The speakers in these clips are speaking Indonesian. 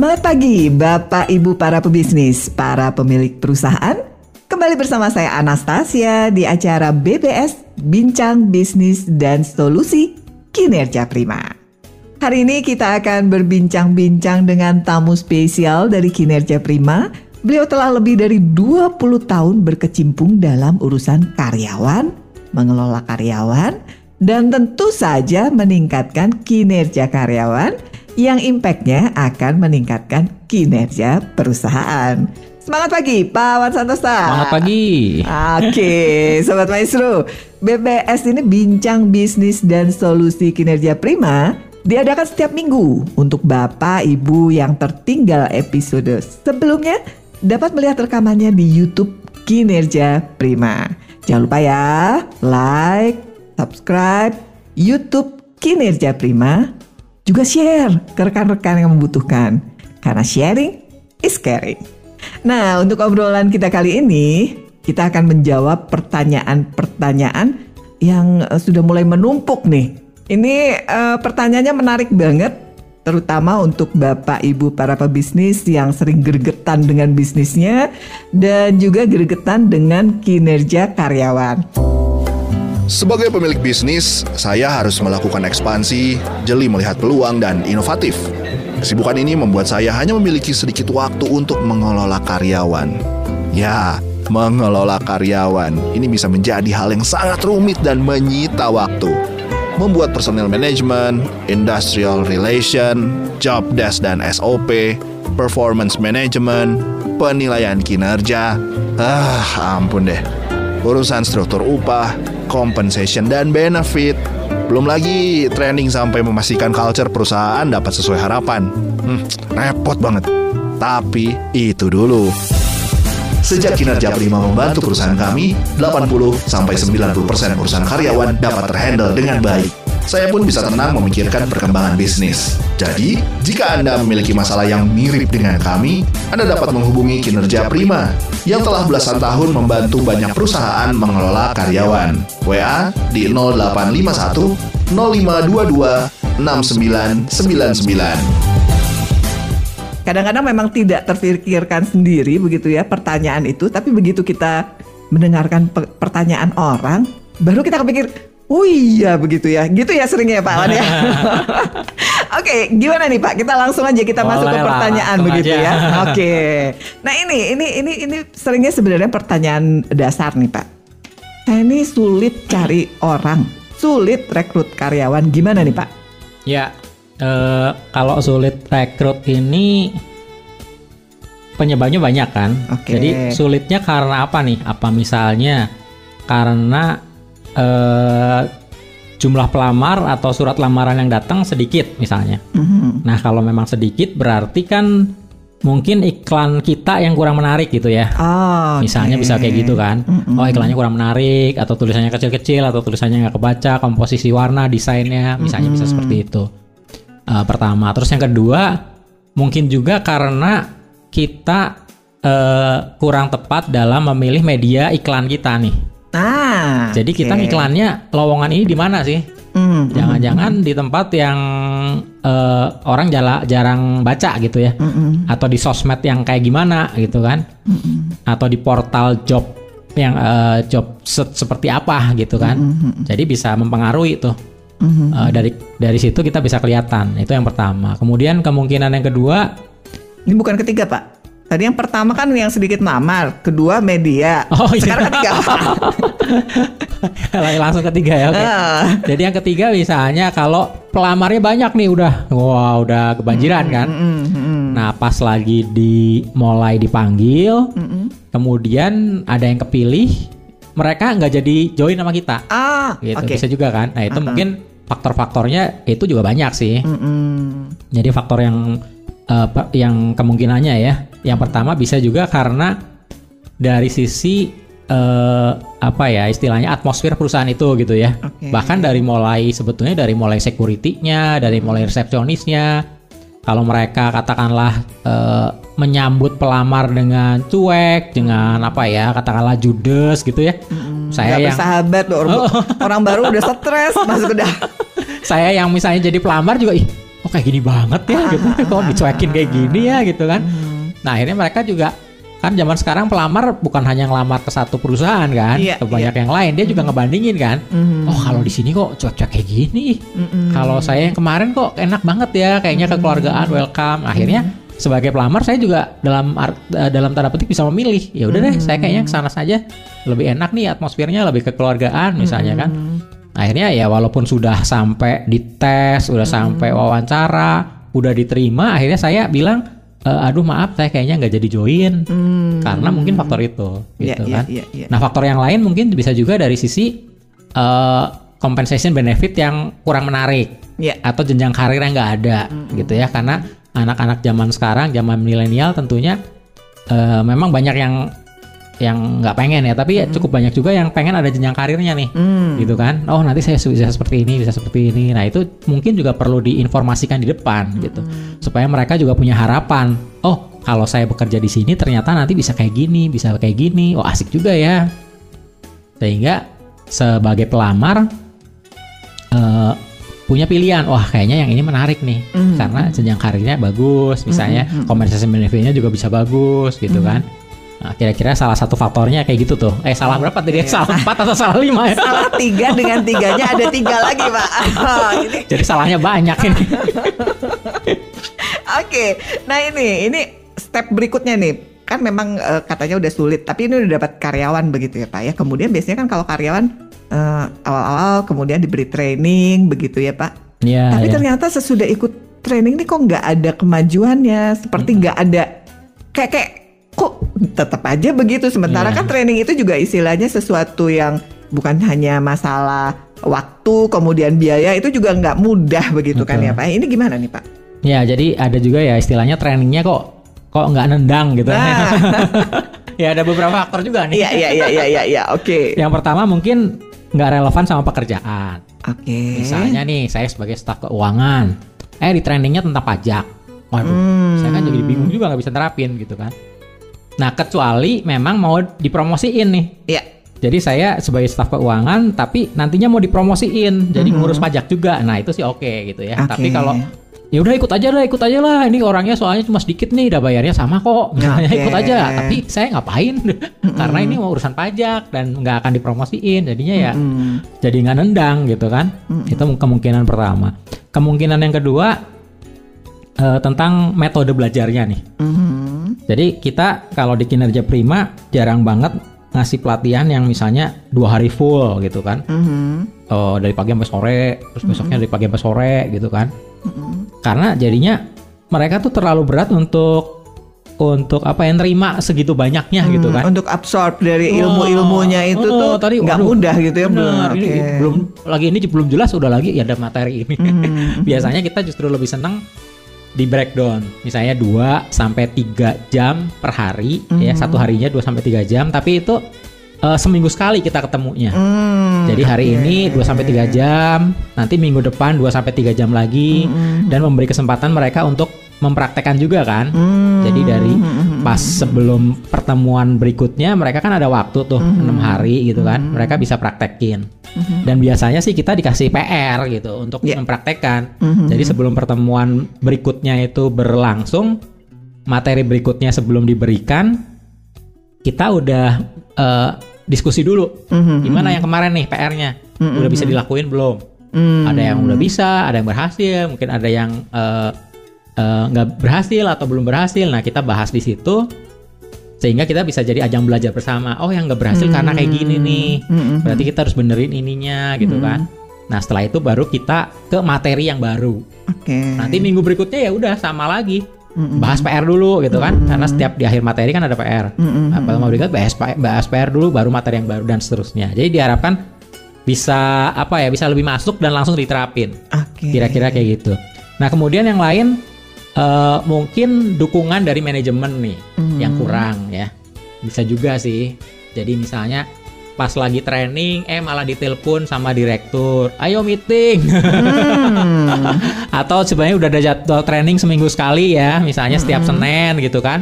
Semangat pagi Bapak Ibu para pebisnis, para pemilik perusahaan. Kembali bersama saya Anastasia di acara BBS Bincang Bisnis dan Solusi Kinerja Prima. Hari ini kita akan berbincang-bincang dengan tamu spesial dari Kinerja Prima. Beliau telah lebih dari 20 tahun berkecimpung dalam urusan karyawan, mengelola karyawan, dan tentu saja meningkatkan kinerja karyawan yang impact-nya akan meningkatkan kinerja perusahaan. Semangat pagi, Pak Wan Santosa. Semangat pagi. Oke, Sobat Maestro. BBS ini Bincang Bisnis dan Solusi Kinerja Prima diadakan setiap minggu untuk Bapak Ibu yang tertinggal episode sebelumnya dapat melihat rekamannya di YouTube Kinerja Prima. Jangan lupa ya, like, subscribe YouTube Kinerja Prima. Juga share ke rekan-rekan yang membutuhkan. Karena sharing is caring. Nah, untuk obrolan kita kali ini, kita akan menjawab pertanyaan-pertanyaan yang sudah mulai menumpuk nih. Ini pertanyaannya menarik banget, terutama untuk Bapak Ibu para pebisnis yang sering gregetan dengan bisnisnya dan juga gregetan dengan kinerja karyawan. Sebagai pemilik bisnis, saya harus melakukan ekspansi, jeli melihat peluang, dan inovatif. Kesibukan ini membuat saya hanya memiliki sedikit waktu untuk mengelola karyawan. Ya, mengelola karyawan. Ini bisa menjadi hal yang sangat rumit dan menyita waktu. Membuat personal management, industrial relation, job desk dan SOP, performance management, penilaian kinerja. Ampun deh. Urusan struktur upah, compensation, dan benefit. Belum lagi training sampai memastikan culture perusahaan dapat sesuai harapan. Repot banget. Tapi itu dulu. Sejak Kinerja Prima membantu perusahaan kami, 80-90% urusan karyawan dapat terhandle dengan baik. Saya pun bisa tenang memikirkan perkembangan bisnis. Jadi, jika Anda memiliki masalah yang mirip dengan kami, Anda dapat menghubungi Kinerja Prima yang telah belasan tahun membantu banyak perusahaan mengelola karyawan. WA di 0851 0522 6999. Kadang-kadang memang tidak terpikirkan sendiri begitu ya pertanyaan itu, tapi begitu kita mendengarkan pertanyaan orang, baru kita kepikir, oh iya begitu ya, gitu ya seringnya Pak Wan ya. Oke, gimana nih Pak? Kita langsung aja kita masuk ke pertanyaan begitu aja. Ya. Oke. Nah ini seringnya sebenarnya pertanyaan dasar nih Pak. Saya ini sulit cari orang, sulit rekrut karyawan. Gimana nih Pak? Ya, kalau sulit rekrut ini penyebabnya banyak kan. Okay. Jadi sulitnya karena apa nih? Apa misalnya karena jumlah pelamar atau surat lamaran yang datang sedikit misalnya. Nah kalau memang sedikit berarti kan mungkin iklan kita yang kurang menarik gitu ya. Misalnya bisa kayak gitu kan. Oh iklannya kurang menarik, atau tulisannya kecil-kecil, atau tulisannya nggak kebaca, komposisi warna, desainnya misalnya bisa seperti itu. Pertama. Terus yang kedua mungkin juga karena kita kurang tepat dalam memilih media iklan kita nih. Jadi kita iklannya lowongan ini di mana sih? Jangan-jangan di tempat yang orang jarang baca gitu ya, atau di sosmed yang kayak gimana gitu kan, atau di portal job yang job search seperti apa gitu kan. Jadi bisa mempengaruhi tuh. Dari situ kita bisa kelihatan. Itu yang pertama. Kemudian kemungkinan yang kedua, ini bukan ketiga Pak. Tadi yang pertama kan yang sedikit mamar, kedua media, sekarang ketiga apa? Langsung ketiga ya, oke. Jadi yang ketiga misalnya kalau pelamarnya banyak nih udah kebanjiran kan. Nah pas lagi mulai dipanggil, kemudian ada yang kepilih, mereka nggak jadi join sama kita, gitu okay. Bisa juga kan. Nah itu mungkin faktor-faktornya itu juga banyak sih. Jadi faktor yang kemungkinannya ya. Yang pertama bisa juga karena dari sisi istilahnya atmosfer perusahaan itu gitu ya. Bahkan dari mulai security-nya, dari mulai resepsionisnya, kalau mereka katakanlah menyambut pelamar dengan cuek, dengan katakanlah judes gitu ya. Saya nggak bersahabat loh, orang baru udah stres, maksudnya. Saya yang misalnya jadi pelamar juga kok kayak gini banget ya gitu, kok dicuekin kayak gini ya gitu kan. Nah akhirnya mereka juga kan zaman sekarang pelamar bukan hanya ngelamar ke satu perusahaan kan, ke banyak yang lain, dia juga ngebandingin kan. Oh kalau di sini kok cuek-cuek kayak gini, kalau saya yang kemarin kok enak banget ya, kayaknya kekeluargaan, welcome. Akhirnya sebagai pelamar saya juga dalam tanda petik bisa memilih. Ya udah deh, saya kayaknya kesana saja lebih enak nih, atmosfernya lebih kekeluargaan misalnya kan. Akhirnya ya walaupun sudah sampai dites, sudah sampai wawancara, udah diterima, akhirnya saya bilang, aduh maaf saya kayaknya nggak jadi join karena mungkin faktor itu gitu kan. Nah faktor yang lain mungkin bisa juga dari sisi compensation benefit yang kurang menarik atau jenjang karir yang nggak ada gitu ya, karena anak-anak zaman sekarang, zaman milenial tentunya memang banyak yang nggak pengen ya, tapi cukup banyak juga yang pengen ada jenjang karirnya nih gitu kan. Oh nanti saya bisa seperti ini, bisa seperti ini. Nah itu mungkin juga perlu diinformasikan di depan gitu, supaya mereka juga punya harapan. Oh kalau saya bekerja di sini ternyata nanti bisa kayak gini, bisa kayak gini. Oh asik juga ya. Sehingga sebagai pelamar punya pilihan, wah kayaknya yang ini menarik nih karena jenjang karirnya bagus misalnya, compensation benefitnya juga bisa bagus gitu kan. Nah, kira-kira salah satu faktornya kayak gitu tuh. Salah berapa tadi? Salah 4 atau salah 5 ya? Salah 3 dengan 3-nya ada 3 lagi, Pak. Jadi salahnya banyak ini. Oke. Nah, ini step berikutnya nih. Kan memang katanya udah sulit, tapi ini udah dapat karyawan begitu ya, Pak ya. Kemudian biasanya kan kalau karyawan awal-awal kemudian diberi training begitu ya, Pak. Tapi ternyata sesudah ikut training ini kok nggak ada kemajuannya, seperti nggak ada kayak kok tetap aja begitu. Sementara kan training itu juga istilahnya sesuatu yang bukan hanya masalah waktu, kemudian biaya, itu juga nggak mudah begitu. Betul. Kan ya Pak. Ini gimana nih Pak? Ya jadi ada juga ya istilahnya trainingnya kok nggak nendang gitu. Nah. Ya ada beberapa faktor juga nih. Iya oke. Yang pertama mungkin nggak relevan sama pekerjaan. Oke. Misalnya nih saya sebagai staf keuangan, di trainingnya tentang pajak. Waduh, saya kan jadi bingung juga nggak bisa terapin gitu kan. Nah kecuali memang mau dipromosiin nih. Iya. Jadi saya sebagai staf keuangan tapi nantinya mau dipromosiin, jadi ngurus pajak juga. Nah itu sih oke gitu ya. Okay. Tapi kalau ya udah ikut aja lah. Ini orangnya soalnya cuma sedikit nih, udah bayarnya sama kok. Misalnya ikut aja. Tapi saya ngapain? Karena ini mau urusan pajak dan nggak akan dipromosiin. Jadinya ya jadi nggak nendang gitu kan. Itu kemungkinan pertama. Kemungkinan yang kedua tentang metode belajarnya nih. Jadi kita kalau di Kinerja Prima jarang banget ngasih pelatihan yang misalnya 2 hari full gitu kan, dari pagi sampai sore, terus besoknya dari pagi sampai sore gitu kan. Karena jadinya mereka tuh terlalu berat untuk terima segitu banyaknya gitu kan. Untuk absorb dari ilmu-ilmunya itu tuh nggak mudah gitu ya. Benar. Ini belum jelas udah lagi ya ada materi ini. Biasanya kita justru lebih senang di breakdown misalnya 2-3 jam per hari, ya satu harinya 2-3 jam, tapi itu seminggu sekali kita ketemunya. Jadi hari ini 2-3 jam, nanti minggu depan 2-3 jam lagi, dan memberi kesempatan mereka untuk mempraktekkan juga kan. Jadi dari pas sebelum pertemuan berikutnya mereka kan ada waktu tuh 6 hari gitu kan, mereka bisa praktekin. Dan biasanya sih kita dikasih PR gitu untuk mempraktekkan. Jadi sebelum pertemuan berikutnya itu berlangsung, materi berikutnya sebelum diberikan, kita udah diskusi dulu. Gimana yang kemarin nih PR-nya? Udah bisa dilakuin belum? Ada yang udah bisa, ada yang berhasil, mungkin ada yang nggak berhasil atau belum berhasil. Nah kita bahas di situ, sehingga kita bisa jadi ajang belajar bersama. Oh yang nggak berhasil karena kayak gini nih, berarti kita harus benerin ininya gitu kan. Nah setelah itu baru kita ke materi yang baru. Okay. Nanti minggu berikutnya ya udah sama lagi, bahas PR dulu gitu kan, karena setiap di akhir materi kan ada PR. Pertama berikutnya bahas PR dulu, baru materi yang baru dan seterusnya. Jadi diharapkan bisa bisa lebih masuk dan langsung diterapin. Okay. Kira-kira kayak gitu. Nah kemudian yang lain, mungkin dukungan dari manajemen nih yang kurang ya, bisa juga sih. Jadi misalnya pas lagi training malah ditelepon sama direktur, ayo meeting. Atau sebenarnya udah ada jadwal training seminggu sekali ya, misalnya setiap Senin gitu kan,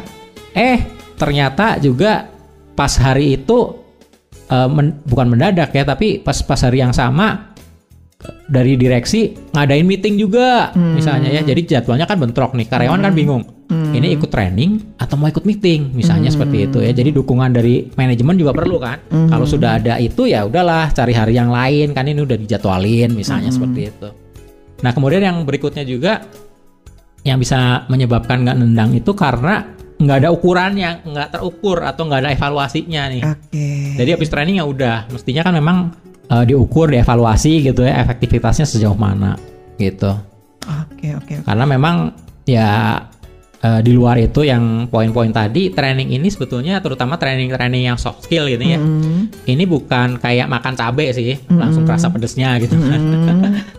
ternyata juga pas hari itu bukan mendadak ya, tapi pas hari yang sama dari direksi ngadain meeting juga misalnya ya. Jadi jadwalnya kan bentrok nih, karyawan kan bingung ini ikut training atau mau ikut meeting misalnya seperti itu ya. Jadi dukungan dari manajemen juga perlu kan. Kalau sudah ada itu ya udahlah cari hari yang lain, kan ini udah dijadwalin misalnya seperti itu. Nah kemudian yang berikutnya juga yang bisa menyebabkan nggak nendang itu karena nggak ada ukurannya, nggak terukur atau nggak ada evaluasinya nih. Okay. Jadi habis training ya udah, mestinya kan memang diukur, dievaluasi gitu ya efektivitasnya sejauh mana gitu. Okay. Karena memang ya di luar itu yang poin-poin tadi, training ini sebetulnya terutama training-training yang soft skill gitu ya. Ini bukan kayak makan cabe sih, langsung kerasa pedesnya gitu.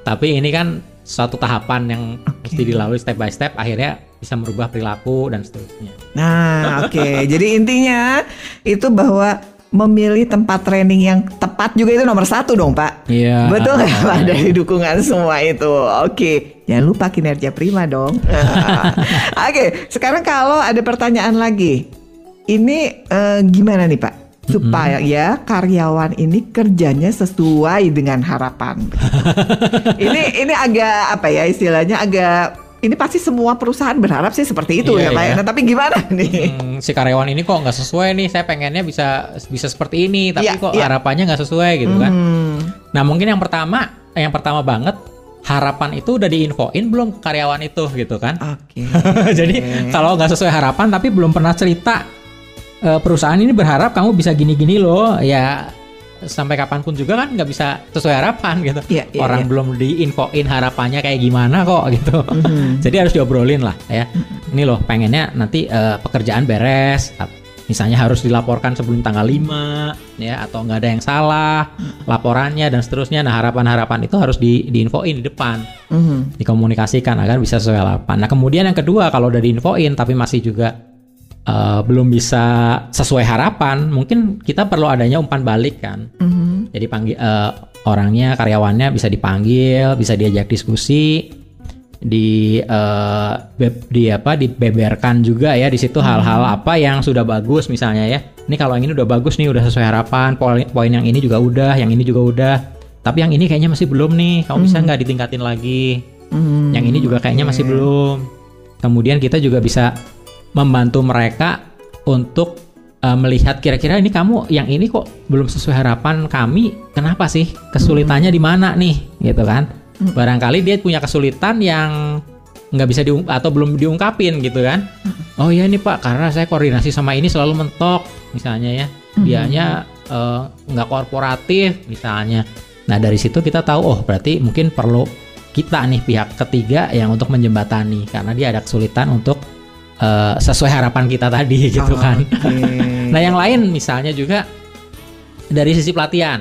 Tapi ini kan suatu tahapan yang mesti dilalui step by step, akhirnya bisa merubah perilaku dan seterusnya. Nah, oke. Jadi intinya itu bahwa memilih tempat training yang tepat juga itu nomor satu dong Pak. Iya. Betul nggak Pak? Dari dukungan semua itu. Oke. Jangan lupa Kinerja Prima dong. Oke. Sekarang kalau ada pertanyaan lagi, ini gimana nih Pak? Supaya ya karyawan ini kerjanya sesuai dengan harapan. Ini agak apa ya istilahnya, agak ini pasti semua perusahaan berharap sih seperti itu ya Pak. Nah, tapi gimana nih? Si karyawan ini kok nggak sesuai nih. Saya pengennya bisa seperti ini, tapi kok harapannya nggak sesuai gitu kan. Nah, mungkin yang pertama banget, harapan itu udah diinfoin belum ke karyawan itu gitu kan? Oke. Jadi kalau nggak sesuai harapan tapi belum pernah cerita perusahaan ini berharap kamu bisa gini-gini loh ya, sampai kapanpun juga kan nggak bisa sesuai harapan gitu. Orang belum diinfoin harapannya kayak gimana kok gitu. Jadi harus diobrolin lah ya. Ini loh pengennya nanti pekerjaan beres, misalnya harus dilaporkan sebelum tanggal 5 ya, atau nggak ada yang salah laporannya dan seterusnya. Nah harapan-harapan itu harus diinfoin di depan, dikomunikasikan agar bisa sesuai harapan. Nah kemudian yang kedua, kalau udah diinfoin tapi masih juga belum bisa sesuai harapan, mungkin kita perlu adanya umpan balik kan. Jadi panggil orangnya, karyawannya bisa dipanggil, bisa diajak diskusi, dibeberkan juga ya di situ hal-hal apa yang sudah bagus misalnya ya. Ini kalau yang ini udah bagus nih, udah sesuai harapan, poin yang ini juga udah, yang ini juga udah. Tapi yang ini kayaknya masih belum nih. Kamu bisa nggak ditingkatin lagi? Yang ini juga kayaknya masih belum. Kemudian kita juga bisa membantu mereka untuk melihat kira-kira ini kamu yang ini kok belum sesuai harapan kami, kenapa sih kesulitannya di mana nih gitu kan. Barangkali dia punya kesulitan yang nggak bisa atau belum diungkapin gitu kan. Oh iya nih Pak, karena saya koordinasi sama ini selalu mentok misalnya ya, dianya nggak korporatif misalnya. Nah dari situ kita tahu, oh berarti mungkin perlu kita nih pihak ketiga yang untuk menjembatani karena dia ada kesulitan untuk sesuai harapan kita tadi gitu kan. Nah yang lain misalnya juga dari sisi pelatihan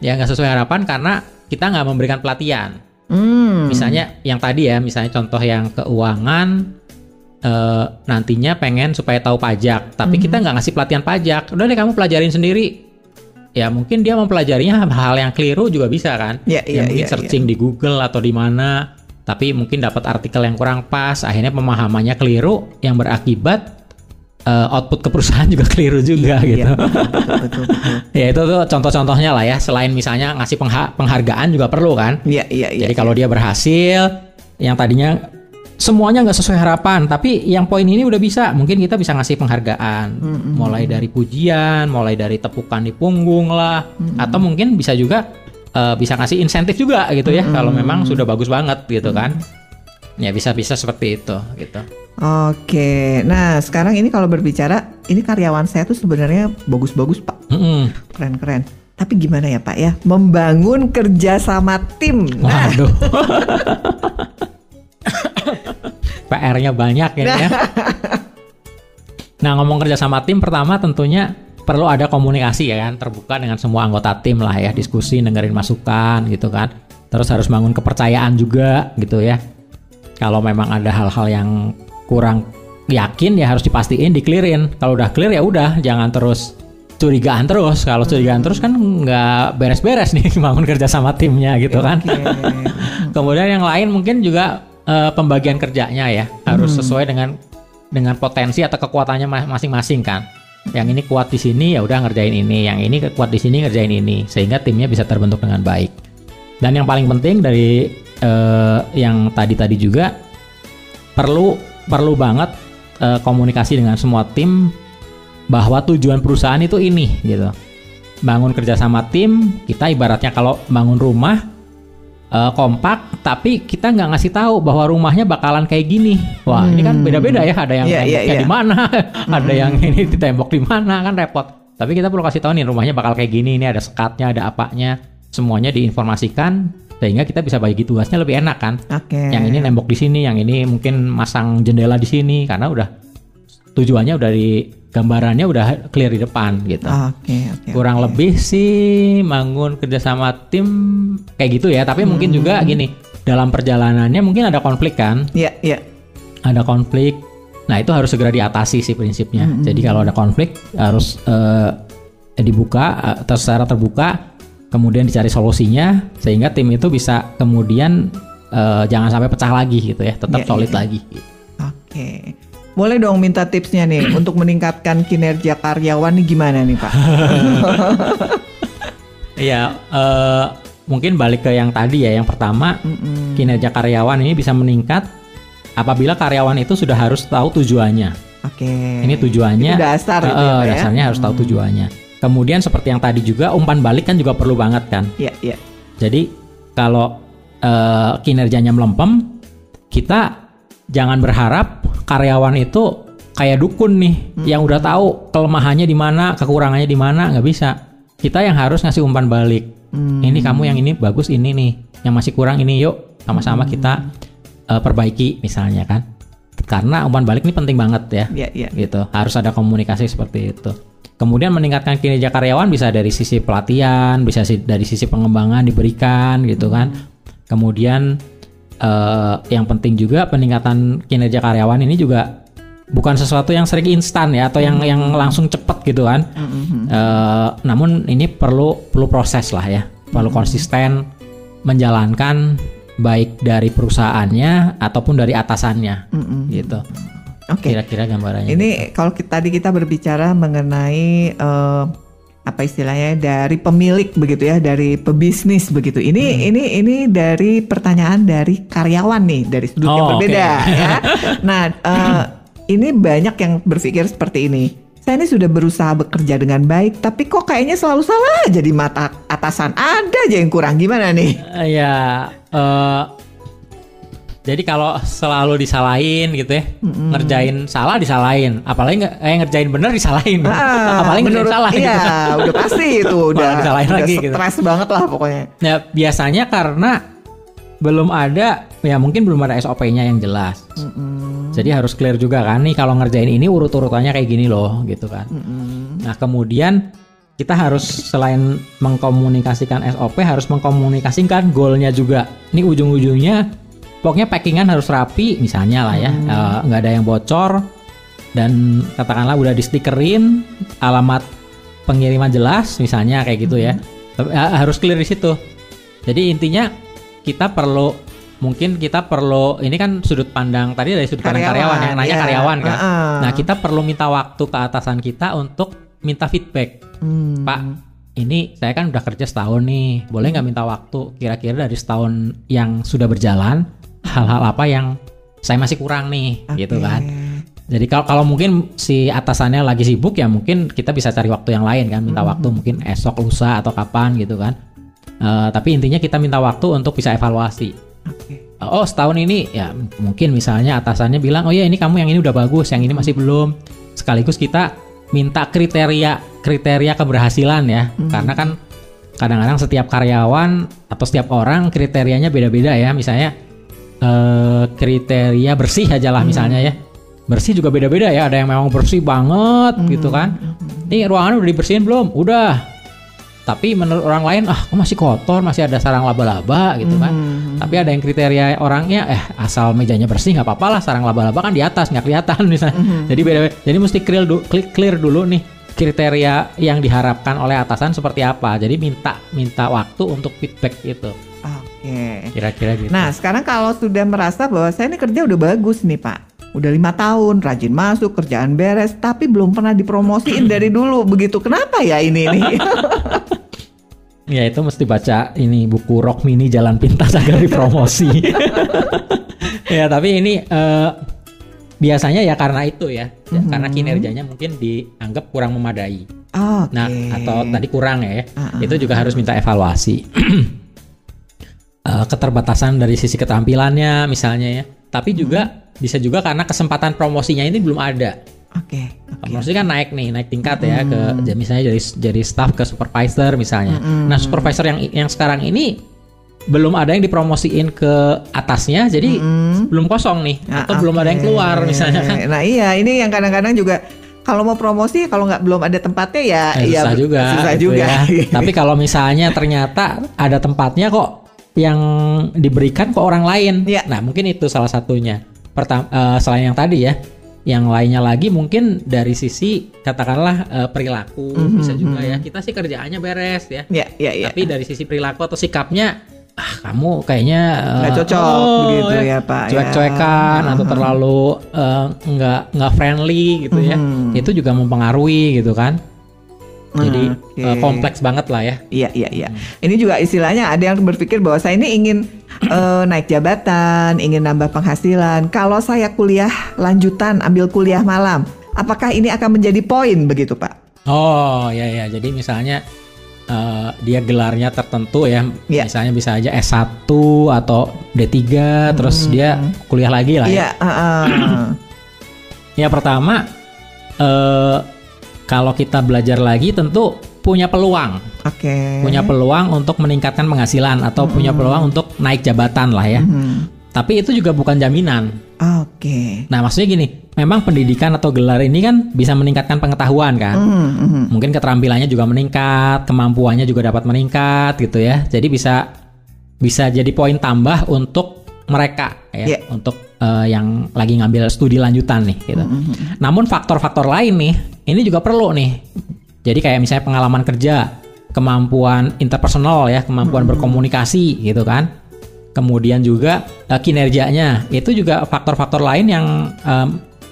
ya, nggak sesuai harapan karena kita nggak memberikan pelatihan. Misalnya yang tadi ya, misalnya contoh yang keuangan nantinya pengen supaya tahu pajak, tapi kita nggak ngasih pelatihan pajak. Udah deh kamu pelajarin sendiri. Ya mungkin dia mempelajarinya hal yang keliru juga bisa kan. Mungkin searching di Google atau di mana, tapi mungkin dapat artikel yang kurang pas, akhirnya pemahamannya keliru yang berakibat output ke perusahaan juga keliru juga gitu. Betul. Ya itu tuh contoh-contohnya lah ya. Selain misalnya ngasih penghargaan juga perlu kan. Jadi kalau dia berhasil, yang tadinya semuanya nggak sesuai harapan, tapi yang poin ini udah bisa, mungkin kita bisa ngasih penghargaan. Mulai dari pujian, mulai dari tepukan di punggung lah, atau mungkin bisa juga bisa ngasih insentif juga gitu ya, kalau memang sudah bagus banget gitu kan. Ya bisa-bisa seperti itu gitu. Oke. Nah sekarang ini kalau berbicara, ini karyawan saya tuh sebenarnya bagus-bagus Pak, keren-keren, tapi gimana ya Pak ya membangun kerja sama tim. Waduh. PR-nya banyak ya. Nah ngomong kerja sama tim, pertama tentunya perlu ada komunikasi ya kan, terbuka dengan semua anggota tim lah ya, diskusi, dengerin masukan gitu kan. Terus harus bangun kepercayaan juga gitu ya. Kalau memang ada hal-hal yang kurang yakin ya harus dipastiin, diklirin. Kalau udah clear ya udah, jangan terus curigaan terus. Kalau curigaan terus kan nggak beres-beres nih bangun kerja sama timnya gitu kan. Kemudian yang lain mungkin juga pembagian kerjanya ya harus sesuai dengan potensi atau kekuatannya masing-masing kan. Yang ini kuat di sini ya udah ngerjain ini, yang ini kuat di sini ngerjain ini, sehingga timnya bisa terbentuk dengan baik. Dan yang paling penting dari yang tadi juga, perlu banget komunikasi dengan semua tim bahwa tujuan perusahaan itu ini gitu. Bangun kerjasama tim, kita ibaratnya kalau bangun rumah kompak, tapi kita nggak ngasih tahu bahwa rumahnya bakalan kayak gini. Wah, ini kan beda-beda ya. Ada yang temboknya di mana, ada yang ini di tembok di mana, kan repot. Tapi kita perlu kasih tahu nih rumahnya bakal kayak gini. Ini ada sekatnya, ada apanya, semuanya diinformasikan sehingga kita bisa bagi tugasnya lebih enak kan. Okay. Yang ini nembok di sini, yang ini mungkin masang jendela di sini karena udah tujuannya udah di gambarannya udah clear di depan gitu. Kurang lebih sih bangun kerjasama tim kayak gitu ya. Tapi mungkin juga gini, dalam perjalanannya mungkin ada konflik kan? Iya. Ada konflik. Nah itu harus segera diatasi sih prinsipnya. Jadi kalau ada konflik harus dibuka secara terbuka, kemudian dicari solusinya sehingga tim itu bisa kemudian jangan sampai pecah lagi gitu ya. Tetap solid lagi. Oke. Boleh dong minta tipsnya nih untuk meningkatkan kinerja karyawan nih gimana nih Pak? Iya, mungkin balik ke yang tadi ya. Yang pertama, kinerja karyawan ini bisa meningkat apabila karyawan itu sudah harus tahu tujuannya. Ini tujuannya. Itu dasar itu ya, dasarnya harus tahu tujuannya. Kemudian seperti yang tadi juga, umpan balik kan juga perlu banget kan? Iya. Jadi kalau kinerjanya melempem, kita jangan berharap karyawan itu kayak dukun nih yang udah tahu kelemahannya di mana, kekurangannya di mana, nggak bisa. Kita yang harus ngasih umpan balik. Ini kamu yang ini bagus ini nih, yang masih kurang ini yuk sama-sama kita perbaiki misalnya kan. Karena umpan balik ini penting banget ya. Gitu. Harus ada komunikasi seperti itu. Kemudian meningkatkan kinerja karyawan bisa dari sisi pelatihan, bisa dari sisi pengembangan diberikan gitu kan. Kemudian yang penting juga peningkatan kinerja karyawan ini juga bukan sesuatu yang sering instan ya atau yang langsung cepet gitu kan. Namun ini perlu proses lah ya, perlu konsisten menjalankan baik dari perusahaannya ataupun dari atasannya gitu. Kira-kira gambarannya. Ini gitu. Kalau tadi kita berbicara mengenai apa istilahnya dari pemilik begitu ya, dari pebisnis begitu. Ini dari pertanyaan dari karyawan nih, dari sudut yang berbeda ya. Nah, ini banyak yang berpikir seperti ini. Saya ini sudah berusaha bekerja dengan baik, tapi kok kayaknya selalu salah jadi mata atasan. Ada aja yang kurang, gimana nih? Jadi kalau selalu disalahin gitu ya, ngerjain salah disalahin, apalagi ngerjain benar disalahin, apalagi ngerjain salah gitu. Udah pasti itu udah lagi, stres gitu. Banget lah pokoknya. Ya biasanya karena belum ada, ya mungkin belum ada SOP-nya yang jelas. Jadi harus clear juga kan nih kalau ngerjain ini urut-urutannya kayak gini loh gitu kan. Nah kemudian kita harus selain mengkomunikasikan SOP harus mengkomunikasikan goalnya juga. Ini ujung-ujungnya pokoknya packingan harus rapi misalnya lah ya, nggak ada yang bocor dan katakanlah udah distikerin, alamat pengiriman jelas misalnya kayak gitu ya, harus clear di situ. Jadi intinya kita perlu ini kan sudut pandang tadi dari sudut pandang karyawan yang nanya karyawan kan. Nah kita perlu minta waktu ke atasan kita untuk minta feedback. Pak, ini saya kan udah kerja setahun nih, boleh nggak minta waktu kira-kira dari setahun yang sudah berjalan hal-hal apa yang saya masih kurang nih gitu kan. Jadi kalau mungkin si atasannya lagi sibuk ya mungkin kita bisa cari waktu yang lain kan, minta waktu mungkin esok, lusa atau kapan gitu kan. Tapi intinya kita minta waktu untuk bisa evaluasi. Oh setahun ini ya mungkin misalnya atasannya bilang oh ya ini kamu yang ini udah bagus, yang ini masih belum. Sekaligus kita minta kriteria keberhasilan ya, karena kan kadang-kadang setiap karyawan atau setiap orang kriterianya beda-beda ya. Misalnya kriteria bersih aja lah misalnya ya, bersih juga beda-beda ya, ada yang memang bersih banget gitu kan, ini ruangan udah dibersihin belum? Udah, tapi menurut orang lain kok masih kotor, masih ada sarang laba-laba gitu kan. Tapi ada yang kriteria orangnya asal mejanya bersih nggak apa-apa lah, sarang laba-laba kan di atas nggak kelihatan misalnya. Jadi beda-beda, jadi mesti clear dulu nih kriteria yang diharapkan oleh atasan seperti apa. Jadi minta waktu untuk feedback itu. Kira-kira gitu. Nah sekarang kalau sudah merasa bahwa saya ini kerja udah bagus nih Pak, udah 5 tahun rajin masuk, kerjaan beres, tapi belum pernah dipromosiin dari dulu begitu. Kenapa ya ini nih? Ya itu mesti baca ini buku Rock Mini Jalan Pintas agar dipromosi. Ya tapi ini biasanya ya karena itu ya, mm-hmm. karena kinerjanya mungkin dianggap kurang memadai. Oh, okay. Nah atau tadi kurang ya, itu juga harus minta evaluasi. Keterbatasan dari sisi ketampilannya misalnya ya, tapi juga bisa juga karena kesempatan promosinya ini belum ada. Oke. Promosi kan naik nih, naik tingkat ya ke misalnya jadi staff ke supervisor misalnya. Nah, supervisor yang sekarang ini belum ada yang dipromosiin ke atasnya, jadi belum kosong nih atau belum ada yang keluar misalnya kan. Nah, iya, ini yang kadang-kadang juga kalau mau promosi kalau nggak belum ada tempatnya ya susah juga. Ya. Tapi kalau misalnya ternyata ada tempatnya kok yang diberikan ke orang lain. Ya. Nah, mungkin itu salah satunya. Pertama selain yang tadi ya. Yang lainnya lagi mungkin dari sisi katakanlah perilaku bisa juga ya, kita sih kerjaannya beres ya, tapi dari sisi perilaku atau sikapnya kamu kayaknya nggak cocok begitu ya Pak, cuek-cuekan atau terlalu nggak friendly gitu ya, itu juga mempengaruhi gitu kan. Jadi kompleks banget lah ya. Iya. Ini juga istilahnya ada yang berpikir bahwa saya ini ingin naik jabatan, ingin nambah penghasilan. Kalau saya kuliah lanjutan, ambil kuliah malam, apakah ini akan menjadi poin begitu Pak? Oh ya. Jadi misalnya dia gelarnya tertentu ya, misalnya bisa aja S1 atau D3, terus dia kuliah lagi lah ya. Ya pertama. Kalau kita belajar lagi tentu punya peluang, punya peluang untuk meningkatkan penghasilan atau punya peluang untuk naik jabatan lah ya. Tapi itu juga bukan jaminan. Nah maksudnya gini, memang pendidikan atau gelar ini kan bisa meningkatkan pengetahuan kan, mungkin keterampilannya juga meningkat, kemampuannya juga dapat meningkat gitu ya. Jadi bisa jadi poin tambah untuk mereka ya, untuk yang lagi ngambil studi lanjutan nih gitu. Namun faktor-faktor lain nih ini juga perlu nih. Jadi kayak misalnya pengalaman kerja, kemampuan interpersonal ya, kemampuan berkomunikasi gitu kan. Kemudian juga kinerjanya. Itu juga faktor-faktor lain yang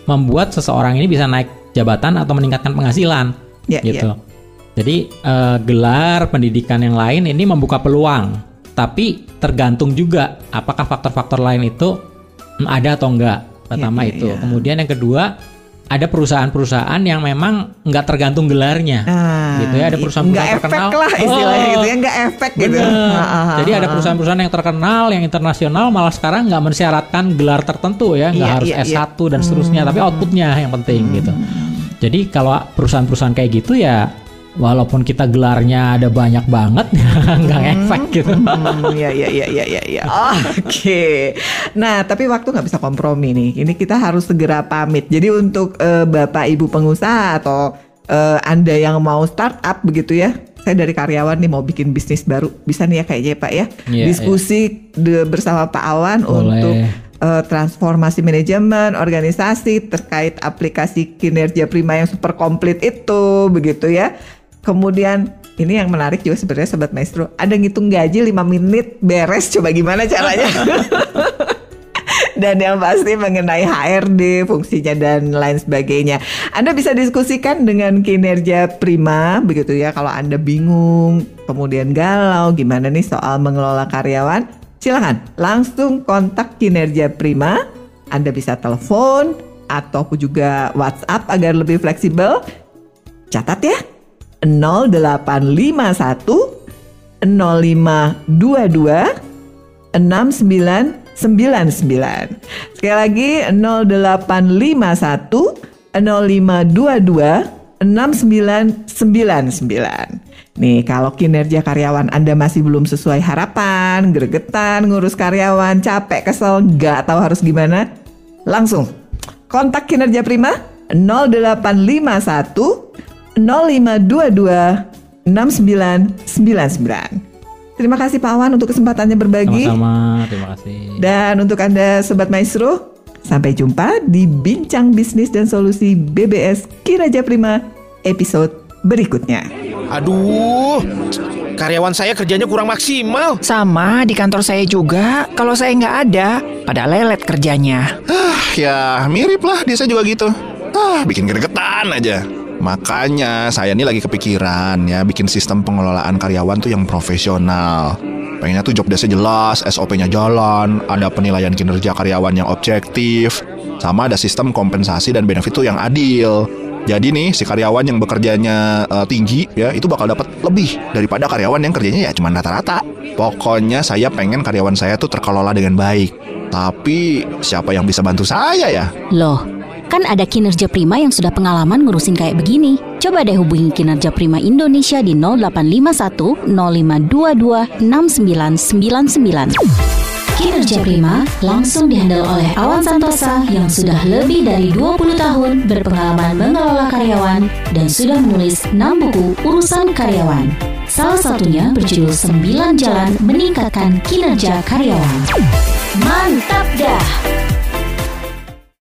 membuat seseorang ini bisa naik jabatan atau meningkatkan penghasilan gitu. Jadi gelar, pendidikan yang lain ini membuka peluang, tapi tergantung juga apakah faktor-faktor lain itu ada atau enggak. Pertama itu. Kemudian yang kedua, ada perusahaan-perusahaan yang memang enggak tergantung gelarnya. Gitu ya, ada perusahaan-perusahaan terkenal. Enggak efek lah istilahnya gitu ya, enggak efek gitu. Jadi ada perusahaan-perusahaan yang terkenal, yang internasional malah sekarang enggak mensyaratkan gelar tertentu ya, enggak harus S1 dan seterusnya, tapi outputnya yang penting gitu. Jadi kalau perusahaan-perusahaan kayak gitu ya, walaupun kita gelarnya ada banyak banget, nggak efek gitu. Iya. Oke. Nah, tapi waktu nggak bisa kompromi nih. Ini kita harus segera pamit. Jadi untuk Bapak Ibu pengusaha atau Anda yang mau startup begitu ya, saya dari karyawan nih mau bikin bisnis baru, bisa nih ya kayaknya Pak ya. Diskusi bersama Pak Awan untuk transformasi manajemen, organisasi terkait aplikasi Kinerja Prima yang super komplit itu begitu ya. Kemudian ini yang menarik juga sebenarnya Sobat Maestro, ada ngitung gaji 5 menit beres, coba gimana caranya. Dan yang pasti mengenai HRD, fungsinya dan lain sebagainya, Anda bisa diskusikan dengan Kinerja Prima begitu ya. Kalau Anda bingung, kemudian galau gimana nih soal mengelola karyawan, silakan langsung kontak Kinerja Prima. Anda bisa telepon atau juga WhatsApp agar lebih fleksibel. Catat ya, 0851 0522 6999. Sekali lagi 0851 0522 6999. Nih, kalau kinerja karyawan Anda masih belum sesuai harapan, gregetan ngurus karyawan, capek, kesel, nggak tahu harus gimana, langsung kontak Kinerja Prima 0851 0522 6999. Terima kasih Pak Awan untuk kesempatannya berbagi. Sama-sama, terima kasih. Dan untuk Anda Sobat Maestro, sampai jumpa di Bincang Bisnis dan Solusi BBS Kinerja Prima episode berikutnya. Aduh, karyawan saya kerjanya kurang maksimal. Sama, di kantor saya juga. Kalau saya nggak ada, pada lelet kerjanya. Ya mirip lah, dia saya juga gitu. Bikin gregetan aja. Makanya saya ini lagi kepikiran ya, bikin sistem pengelolaan karyawan tuh yang profesional. Pengennya tuh job desk-nya jelas, SOP-nya jalan, ada penilaian kinerja karyawan yang objektif, sama ada sistem kompensasi dan benefit tuh yang adil. Jadi nih, si karyawan yang bekerjanya tinggi ya, itu bakal dapat lebih daripada karyawan yang kerjanya ya cuma rata-rata. Pokoknya saya pengen karyawan saya tuh terkelola dengan baik. Tapi siapa yang bisa bantu saya ya? Loh, kan ada Kinerja Prima yang sudah pengalaman ngurusin kayak begini. Coba deh hubungi Kinerja Prima Indonesia di 0851 0522 6999. Kinerja Prima langsung dihandle oleh Wan Santosa yang sudah lebih dari 20 tahun berpengalaman mengelola karyawan dan sudah menulis 6 buku urusan karyawan. Salah satunya berjudul 9 Jalan Meningkatkan Kinerja Karyawan. Mantap dah!